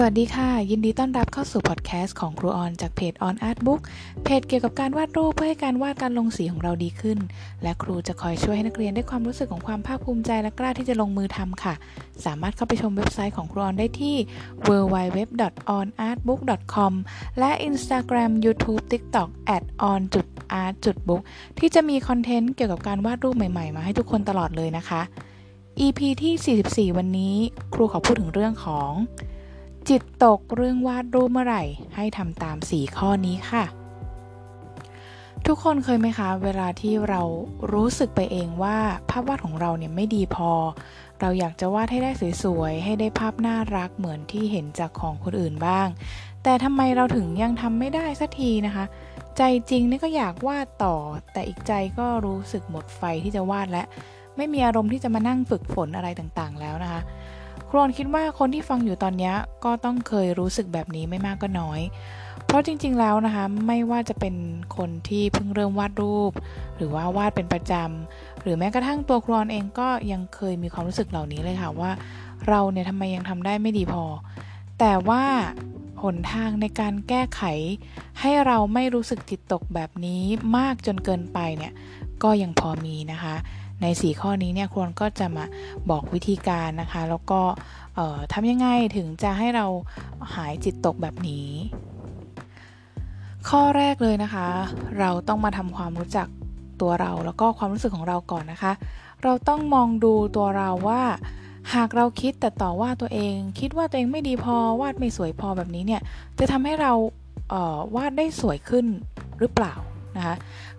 สวัสดีค่ะยินดีต้อนรับเข้าสู่พอดแคสต์ของครูออนจากเพจ On Art Book เพจเกี่ยวกับการวาดรูปเพื่อให้การวาดการลงสีของเราดีขึ้นและครูจะคอยช่วยให้นักเรียนได้ความรู้สึกของความภาคภูมิใจและกล้าที่จะลงมือทำค่ะสามารถเข้าไปชมเว็บไซต์ของครูออนได้ที่ www.onartbook.com และ Instagram YouTube TikTok @on.art.book ที่จะมีคอนเทนต์เกี่ยวกับการวาดรูปใหม่ๆมาให้ทุกคนตลอดเลยนะคะ EP ที่44วันนี้ครูขอพูดถึงเรื่องของจิตตกเรื่องวาดรูปเมื่อไหร่ให้ทำตาม4ข้อนี้ค่ะทุกคนเคยไหมคะเวลาที่เรารู้สึกไปเองว่าภาพวาดของเราเนี่ยไม่ดีพอเราอยากจะวาดให้ได้สวยๆให้ได้ภาพน่ารักเหมือนที่เห็นจากของคนอื่นบ้างแต่ทำไมเราถึงยังทำไม่ได้สักทีนะคะใจจริงนี่ก็อยากวาดต่อแต่อีกใจก็รู้สึกหมดไฟที่จะวาดและไม่มีอารมณ์ที่จะมานั่งฝึกฝนอะไรต่างๆแล้วนะคะครูออนคิดว่าคนที่ฟังอยู่ตอนนี้ก็ต้องเคยรู้สึกแบบนี้ไม่มากก็น้อยเพราะจริงๆแล้วนะคะไม่ว่าจะเป็นคนที่เพิ่งเริ่มวาดรูปหรือว่าวาดเป็นประจำหรือแม้กระทั่งตัวครูออนเองก็ยังเคยมีความรู้สึกเหล่านี้เลยค่ะว่าเราเนี่ยทำไมยังทำได้ไม่ดีพอแต่ว่าหนทางในการแก้ไขให้เราไม่รู้สึกจิตตกแบบนี้มากจนเกินไปเนี่ยก็ยังพอมีนะคะใน4ข้อนี้เนี่ยครูออนก็จะมาบอกวิธีการนะคะแล้วก็ทำยังไงถึงจะให้เราหายจิตตกแบบนี้ข้อแรกเลยนะคะเราต้องมาทำความรู้จักตัวเราแล้วก็ความรู้สึกของเราก่อนนะคะเราต้องมองดูตัวเราว่าหากเราคิดแต่ต่อว่าตัวเองคิดว่าตัวเองไม่ดีพอวาดไม่สวยพอแบบนี้เนี่ยจะทำให้เราวาดได้สวยขึ้นหรือเปล่านะคะ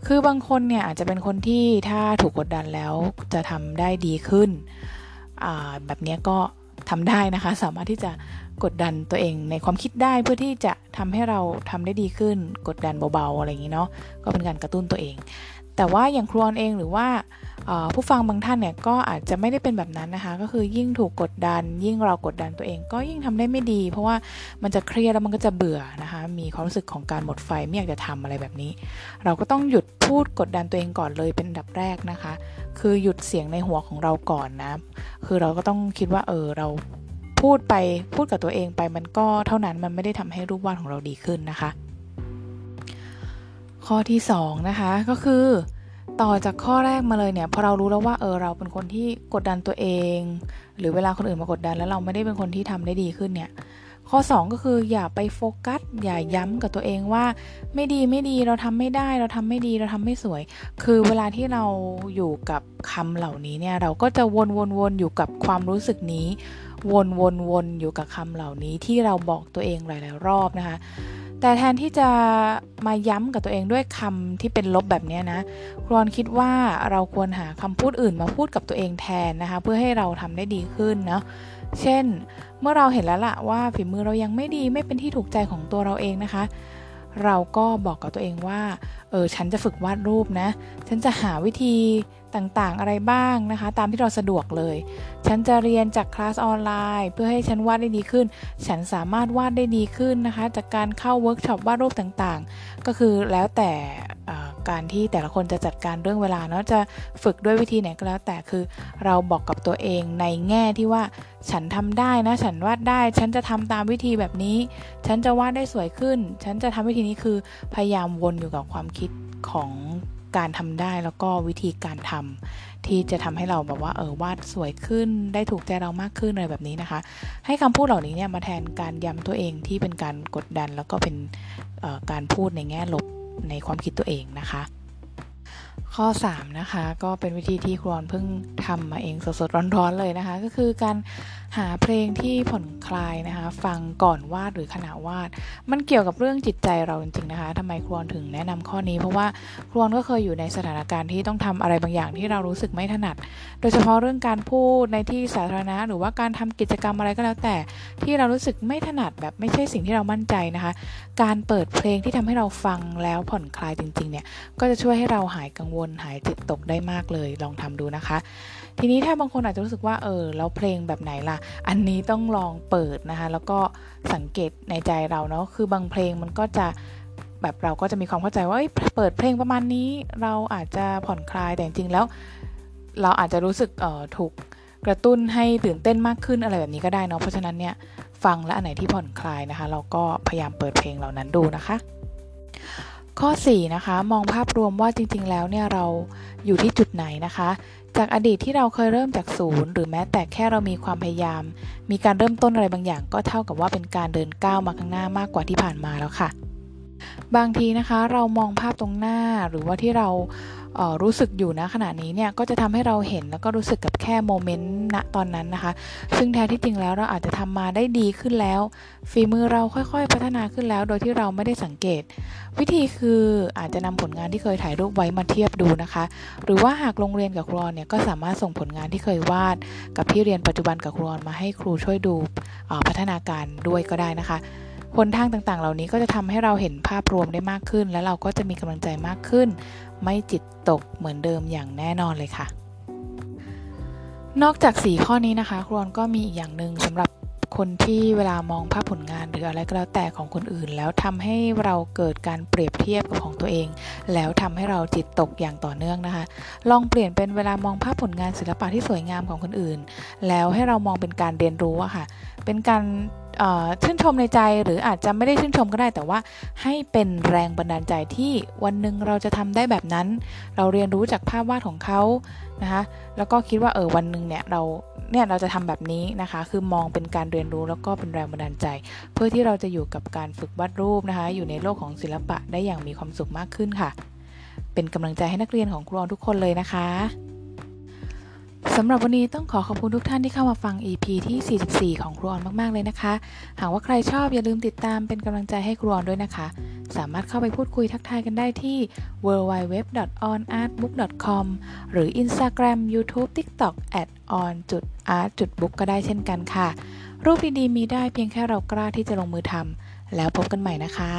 คือบางคนเนี่ยอาจจะเป็นคนที่ถ้าถูกกดดันแล้วจะทำได้ดีขึ้นแบบนี้ก็ทำได้นะคะสามารถที่จะกดดันตัวเองในความคิดได้เพื่อที่จะทำให้เราทำได้ดีขึ้นกดดันเบาๆอะไรอย่างนี้เนาะก็เป็นการกระตุ้นตัวเองแต่ว่าอย่างครูออนเองหรือว่าผู้ฟังบางท่านเนี่ยก็อาจจะไม่ได้เป็นแบบนั้นนะคะก็คือยิ่งถูกกดดันยิ่งเรากดดันตัวเองก็ยิ่งทำได้ไม่ดีเพราะว่ามันจะเครียดแล้วมันก็จะเบื่อนะคะมีความรู้สึกของการหมดไฟไม่อยากจะทำอะไรแบบนี้เราก็ต้องหยุดพูดกดดันตัวเองก่อนเลยเป็นอันดับแรกนะคะคือหยุดเสียงในหัวของเราก่อนนะคือเราก็ต้องคิดว่าเราพูดกับตัวเองไปมันก็เท่านั้นมันไม่ได้ทำให้รูปวาดของเราดีขึ้นนะคะข้อที่2นะคะก็คือต่อจากข้อแรกมาเลยเนี่ยพอเรารู้แล้วว่าเราเป็นคนที่กดดันตัวเองหรือเวลาคนอื่นมากดดันแล้วเราไม่ได้เป็นคนที่ทำได้ดีขึ้นเนี่ยข้อ2ก็คืออย่าไปโฟกัสอย่าย้ำกับตัวเองว่าไม่ดีเราทำไม่ได้เราทำไม่ดีเราทำไม่สวยคือเวลาที่เราอยู่กับคำเหล่านี้เนี่ยเราก็จะวนอยู่กับความรู้สึกนี้วนอยู่กับคำเหล่านี้ที่เราบอกตัวเองหลายๆรอบนะคะแต่แทนที่จะมาย้ำกับตัวเองด้วยคำที่เป็นลบแบบนี้นะครูออนคิดว่าเราควรหาคำพูดอื่นมาพูดกับตัวเองแทนนะคะเพื่อให้เราทำได้ดีขึ้นเนาะเช่นเมื่อเราเห็นแล้วล่ะว่าฝีมือเรายังไม่ดีไม่เป็นที่ถูกใจของตัวเราเองนะคะเราก็บอกกับตัวเองว่าฉันจะฝึกวาดรูปนะฉันจะหาวิธีต่างๆอะไรบ้างนะคะตามที่เราสะดวกเลยฉันจะเรียนจากคลาสออนไลน์เพื่อให้ฉันวาดได้ดีขึ้นฉันสามารถวาดได้ดีขึ้นนะคะจากการเข้าเวิร์กช็อปวาดรูปต่างๆก็คือแล้วแต่การที่แต่ละคนจะจัดการเรื่องเวลาเนาะจะฝึกด้วยวิธีไหนก็แล้วแต่คือเราบอกกับตัวเองในแง่ที่ว่าฉันทำได้นะฉันวาดได้ฉันจะทำตามวิธีแบบนี้ฉันจะวาดได้สวยขึ้นฉันจะทำวิธีนี้คือพยายามวนอยู่กับความคิดของการทำได้แล้วก็วิธีการทำที่จะทำให้เราแบบว่าวาดสวยขึ้นได้ถูกใจเรามากขึ้นอะไรแบบนี้นะคะให้คำพูดเหล่านี้เนี่ยมาแทนการย้ำตัวเองที่เป็นการกดดันแล้วก็เป็นการพูดในแง่ลบในความคิดตัวเองนะคะข้อ3นะคะก็เป็นวิธีที่ครูออนเพิ่งทำมาเองสดๆร้อนๆเลยนะคะก็คือการหาเพลงที่ผ่อนคลายนะคะฟังก่อนวาดหรือขณะวาดมันเกี่ยวกับเรื่องจิตใจเราจริงๆนะคะทำไมครูออนถึงแนะนำข้อนี้เพราะว่าครูออนก็เคยอยู่ในสถานการณ์ที่ต้องทำอะไรบางอย่างที่เรารู้สึกไม่ถนัดโดยเฉพาะเรื่องการพูดในที่สาธารณะหรือว่าการทำกิจกรรมอะไรก็แล้วแต่ที่เรารู้สึกไม่ถนัดแบบไม่ใช่สิ่งที่เรามั่นใจนะคะการเปิดเพลงที่ทำให้เราฟังแล้วผ่อนคลายจริงๆเนี่ยก็จะช่วยให้เราหายกังวลหายจิตตกได้มากเลยลองทำดูนะคะทีนี้ถ้าบางคนอาจจะรู้สึกว่าแล้วเพลงแบบไหนล่ะอันนี้ต้องลองเปิดนะคะแล้วก็สังเกตในใจเราเนาะคือบางเพลงมันก็จะแบบเราก็จะมีความเข้าใจว่าเปิดเพลงประมาณนี้เราอาจจะผ่อนคลายแต่จริงๆแล้วเราอาจจะรู้สึกถูกกระตุ้นให้ตื่นเต้นมากขึ้นอะไรแบบนี้ก็ได้เนาะเพราะฉะนั้นเนี่ย ฟังและอันไหนที่ผ่อนคลายนะคะเราก็พยายามเปิดเพลงเหล่านั้นดูนะคะข้อ4นะคะมองภาพรวมว่าจริงๆแล้วเนี่ยเราอยู่ที่จุดไหนนะคะจากอดีตที่เราเคยเริ่มจากศูนย์หรือแม้แต่แค่เรามีความพยายามมีการเริ่มต้นอะไรบางอย่างก็เท่ากับว่าเป็นการเดินก้าวมาข้างหน้ามากกว่าที่ผ่านมาแล้วค่ะบางทีนะคะเรามองภาพตรงหน้าหรือว่าที่เรารู้สึกอยู่นะขณะนี้เนี่ยก็จะทำให้เราเห็นแล้วก็รู้สึกกับแค่โมเมนต์ณตอนนั้นนะคะซึ่งแท้ที่จริงแล้วเราอาจจะทำมาได้ดีขึ้นแล้วฝีมือเราค่อยๆพัฒนาขึ้นแล้วโดยที่เราไม่ได้สังเกตวิธีคืออาจจะนำผลงานที่เคยถ่ายรูปไว้มาเทียบดูนะคะหรือว่าหากโรงเรียนกับครูออนเนี่ยก็สามารถส่งผลงานที่เคยวาดกับที่เรียนปัจจุบันกับครูออนมาให้ครูช่วยดูพัฒนาการด้วยก็ได้นะคะหนทางต่างๆเหล่านี้ก็จะทำให้เราเห็นภาพรวมได้มากขึ้นและเราก็จะมีกำลังใจมากขึ้นไม่จิตตกเหมือนเดิมอย่างแน่นอนเลยค่ะนอกจาก4ข้อนี้นะคะครูออนก็มีอีกอย่างนึงสำหรับคนที่เวลามองภาพผลงานหรืออะไรก็แล้วแต่ของคนอื่นแล้วทำให้เราเกิดการเปรียบเทียบกับของตัวเองแล้วทำให้เราจิตตกอย่างต่อเนื่องนะคะลองเปลี่ยนเป็นเวลามองภาพผลงานศิลปะที่สวยงามของคนอื่นแล้วให้เรามองเป็นการเรียนรู้อะค่ะเป็นการชื่นชมในใจหรืออาจจะไม่ได้ชื่นชมก็ได้แต่ว่าให้เป็นแรงบันดาลใจที่วันหนึ่งเราจะทำได้แบบนั้นเราเรียนรู้จากภาพวาดของเขานะคะแล้วก็คิดว่าวันหนึ่งเนี่ยเราจะทำแบบนี้นะคะคือมองเป็นการเรียนรู้แล้วก็เป็นแรงบันดาลใจเพื่อที่เราจะอยู่กับการฝึกวาดรูปนะคะอยู่ในโลกของศิลปะได้อย่างมีความสุขมากขึ้นค่ะเป็นกำลังใจให้นักเรียนของครูออนทุกคนเลยนะคะสำหรับวันนี้ต้องขอขอบคุณทุกท่านที่เข้ามาฟัง EP ที่44ของครูออนมากๆเลยนะคะหากว่าใครชอบอย่าลืมติดตามเป็นกำลังใจให้ครูออนด้วยนะคะสามารถเข้าไปพูดคุยทักทายกันได้ที่ www.onartbook.com หรือ Instagram YouTube TikTok @on.art.book ก็ได้เช่นกันค่ะรูปดีๆมีได้เพียงแค่เรากล้าที่จะลงมือทำแล้วพบกันใหม่นะคะ